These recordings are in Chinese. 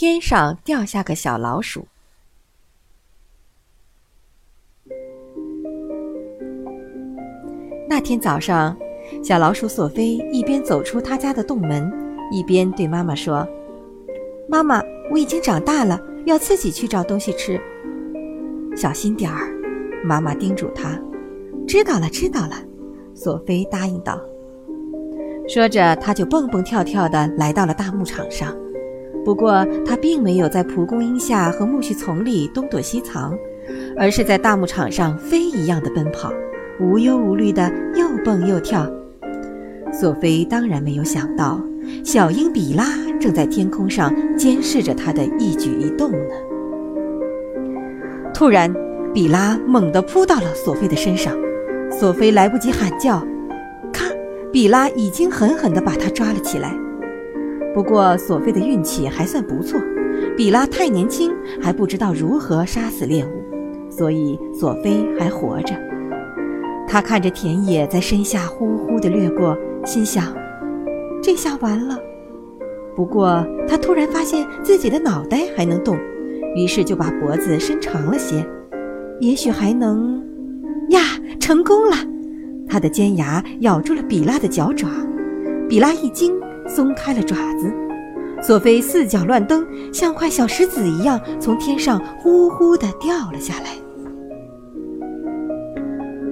天上掉下个小老鼠。那天早上，小老鼠索菲一边走出他家的洞门，一边对妈妈说：“妈妈，我已经长大了，要自己去找东西吃。”“小心点儿。”妈妈叮嘱他。“知道了，知道了。”索菲答应道。说着，他就蹦蹦跳跳地来到了大牧场上。不过他并没有在蒲公英下和苜蓿丛里东躲西藏，而是在大牧场上飞一样的奔跑，无忧无虑地又蹦又跳。索菲当然没有想到，小鹰比拉正在天空上监视着他的一举一动呢。突然，比拉猛地扑到了索菲的身上，索菲来不及喊叫，咔！比拉已经狠狠地把他抓了起来。不过索菲的运气还算不错，比拉太年轻，还不知道如何杀死猎物，所以索菲还活着。他看着田野在身下呼呼地掠过，心想：这下完了。不过他突然发现自己的脑袋还能动，于是就把脖子伸长了些，也许还能……呀，成功了！他的尖牙咬住了比拉的脚爪，比拉一惊，松开了爪子。索菲四脚乱蹬，像块小石子一样从天上呼呼地掉了下来。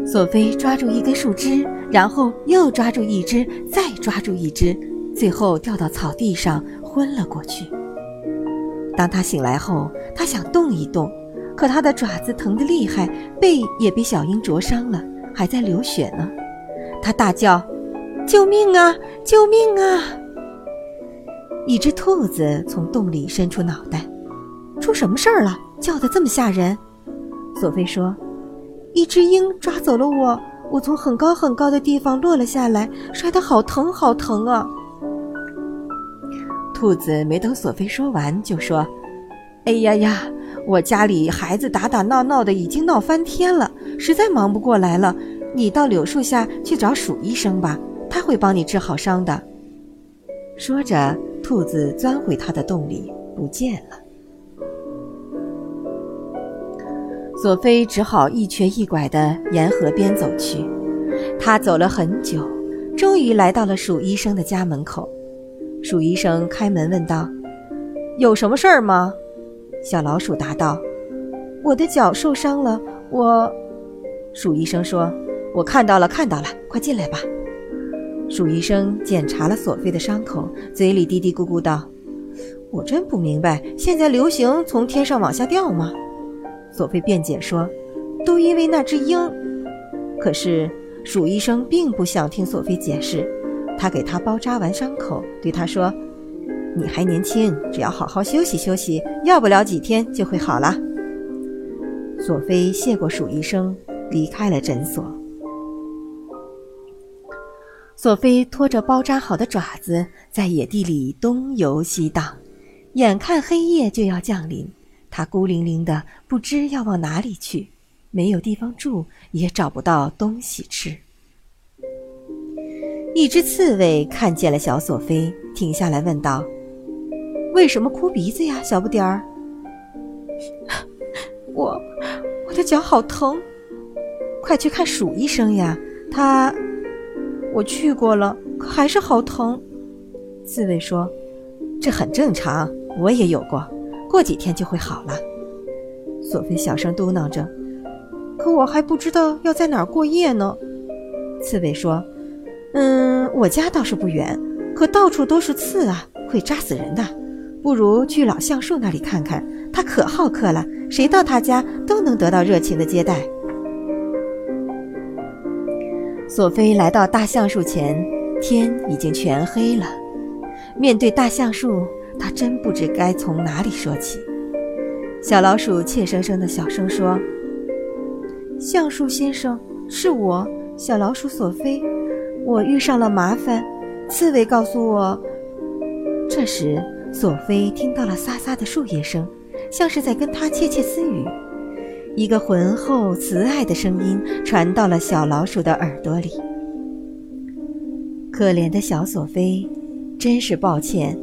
索菲抓住一根树枝，然后又抓住一只，再抓住一只，最后掉到草地上昏了过去。当他醒来后，他想动一动，可他的爪子疼得厉害，背也被小鹰灼伤了，还在流血呢。他大叫：“救命啊，救命啊！”一只兔子从洞里伸出脑袋：“出什么事儿了？叫得这么吓人？”索菲说：“一只鹰抓走了我，我从很高很高的地方落了下来，摔得好疼好疼啊！”兔子没等索菲说完就说：“哎呀呀，我家里孩子打打闹闹的，已经闹翻天了，实在忙不过来了，你到柳树下去找鼠医生吧，他会帮你治好伤的。”说着，兔子钻回它的洞里不见了。索菲只好一瘸一拐地沿河边走去。他走了很久，终于来到了鼠医生的家门口。鼠医生开门问道：“有什么事儿吗？”小老鼠答道：“我的脚受伤了，我……”鼠医生说：“我看到了，看到了，快进来吧。”鼠医生检查了索菲的伤口，嘴里嘀嘀咕咕道：“我真不明白，现在流行从天上往下掉吗？”索菲辩解说：“都因为那只鹰。”可是鼠医生并不想听索菲解释，他给他包扎完伤口，对他说：“你还年轻，只要好好休息休息，要不了几天就会好了。”索菲谢过鼠医生，离开了诊所。索菲拖着包扎好的爪子，在野地里东游西荡，眼看黑夜就要降临。他孤零零的，不知要往哪里去，没有地方住，也找不到东西吃。一只刺猬看见了小索菲，停下来问道：“为什么哭鼻子呀，小不点儿？”“我的脚好疼。”“快去看鼠医生呀，他……”“我去过了，可还是好疼。”刺猬说：“这很正常，我也有过。过几天就会好了。”索菲小声嘟囔着：“可我还不知道要在哪儿过夜呢。”刺猬说：“我家倒是不远，可到处都是刺啊，会扎死人的。不如去老橡树那里看看，他可好客了，谁到他家都能得到热情的接待。”索菲来到大橡树前，天已经全黑了。面对大橡树，他真不知该从哪里说起。小老鼠怯生生的小声说：“橡树先生，是我，小老鼠索菲，我遇上了麻烦，刺猬告诉我。”这时索菲听到了沙沙的树叶声，像是在跟他窃窃私语。一个浑厚慈爱的声音传到了小老鼠的耳朵里：“可怜的小索菲，真是抱歉，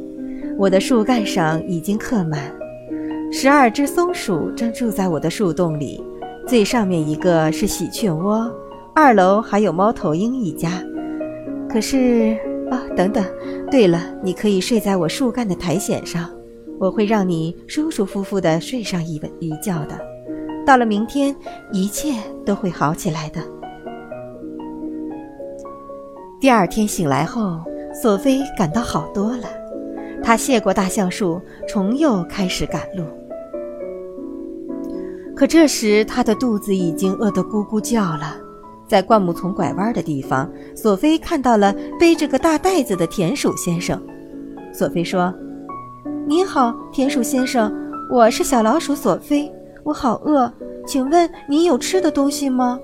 我的树干上已经刻满。12只松鼠正住在我的树洞里，最上面一个是喜鹊窝，2楼还有猫头鹰一家。可是等等，对了，你可以睡在我树干的苔藓上，我会让你舒舒服服地睡上一觉的。到了明天，一切都会好起来的。第二天醒来后，索菲感到好多了。她谢过大橡树，重又开始赶路。可这时她的肚子已经饿得咕咕叫了。在灌木丛拐弯的地方，索菲看到了背着个大袋子的田鼠先生。索菲说：“您好，田鼠先生，我是小老鼠索菲，我好饿，请问您有吃的东西吗？”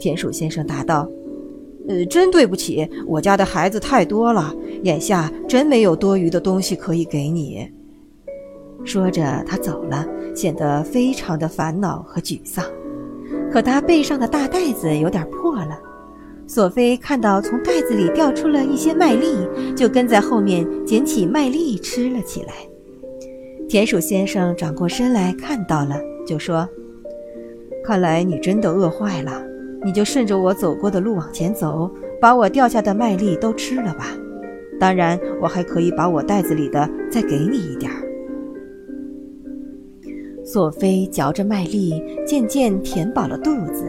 田鼠先生答道：“真对不起，我家的孩子太多了，眼下真没有多余的东西可以给你。”说着他走了，显得非常的烦恼和沮丧。可他背上的大袋子有点破了，索菲看到从袋子里掉出了一些麦粒，就跟在后面捡起麦粒吃了起来。田鼠先生转过身来看到了，就说：“看来你真的饿坏了，你就顺着我走过的路往前走，把我掉下的麦粒都吃了吧。当然，我还可以把我袋子里的再给你一点儿。”索菲嚼着麦粒，渐渐填饱了肚子。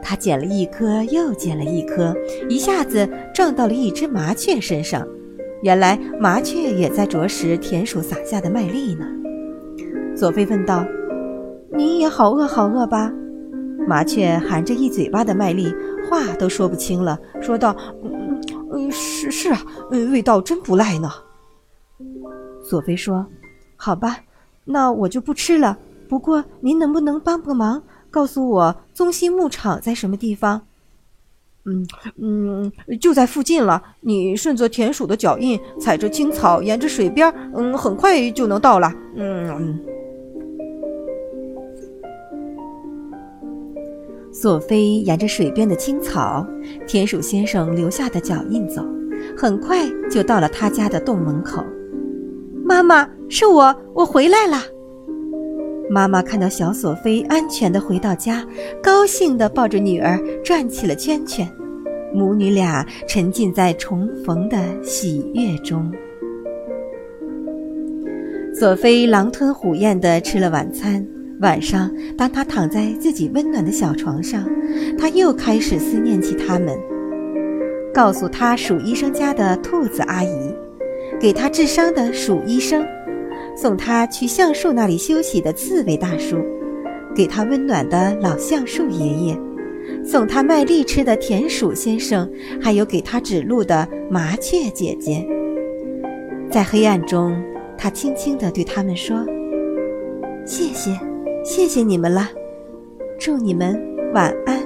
她捡了一颗，又捡了一颗，一下子撞到了一只麻雀身上。原来麻雀也在啄食田鼠撒下的麦粒呢。索菲问道：“你也好饿好饿吧？”麻雀含着一嘴巴的麦粒，话都说不清了，说道：“是啊，味道真不赖呢。”索菲说：“好吧，那我就不吃了。不过您能不能帮个忙，告诉我宗新牧场在什么地方？”就在附近了，你顺着田鼠的脚印，踩着青草，沿着水边，很快就能到了。索菲沿着水边的青草，田鼠先生留下的脚印走，很快就到了他家的洞门口。“妈妈，是我回来了。”妈妈看到小索菲安全地回到家，高兴地抱着女儿转起了圈圈，母女俩沉浸在重逢的喜悦中。索菲狼吞虎咽地吃了晚餐，晚上当她躺在自己温暖的小床上，她又开始思念起他们，告诉她鼠医生家的兔子阿姨，给他治伤的鼠医生，送他去橡树那里休息的刺猬大叔，给他温暖的老橡树爷爷，送他麦粒吃的田鼠先生，还有给他指路的麻雀姐姐。在黑暗中，他轻轻地对他们说：“谢谢，谢谢你们了，祝你们晚安。”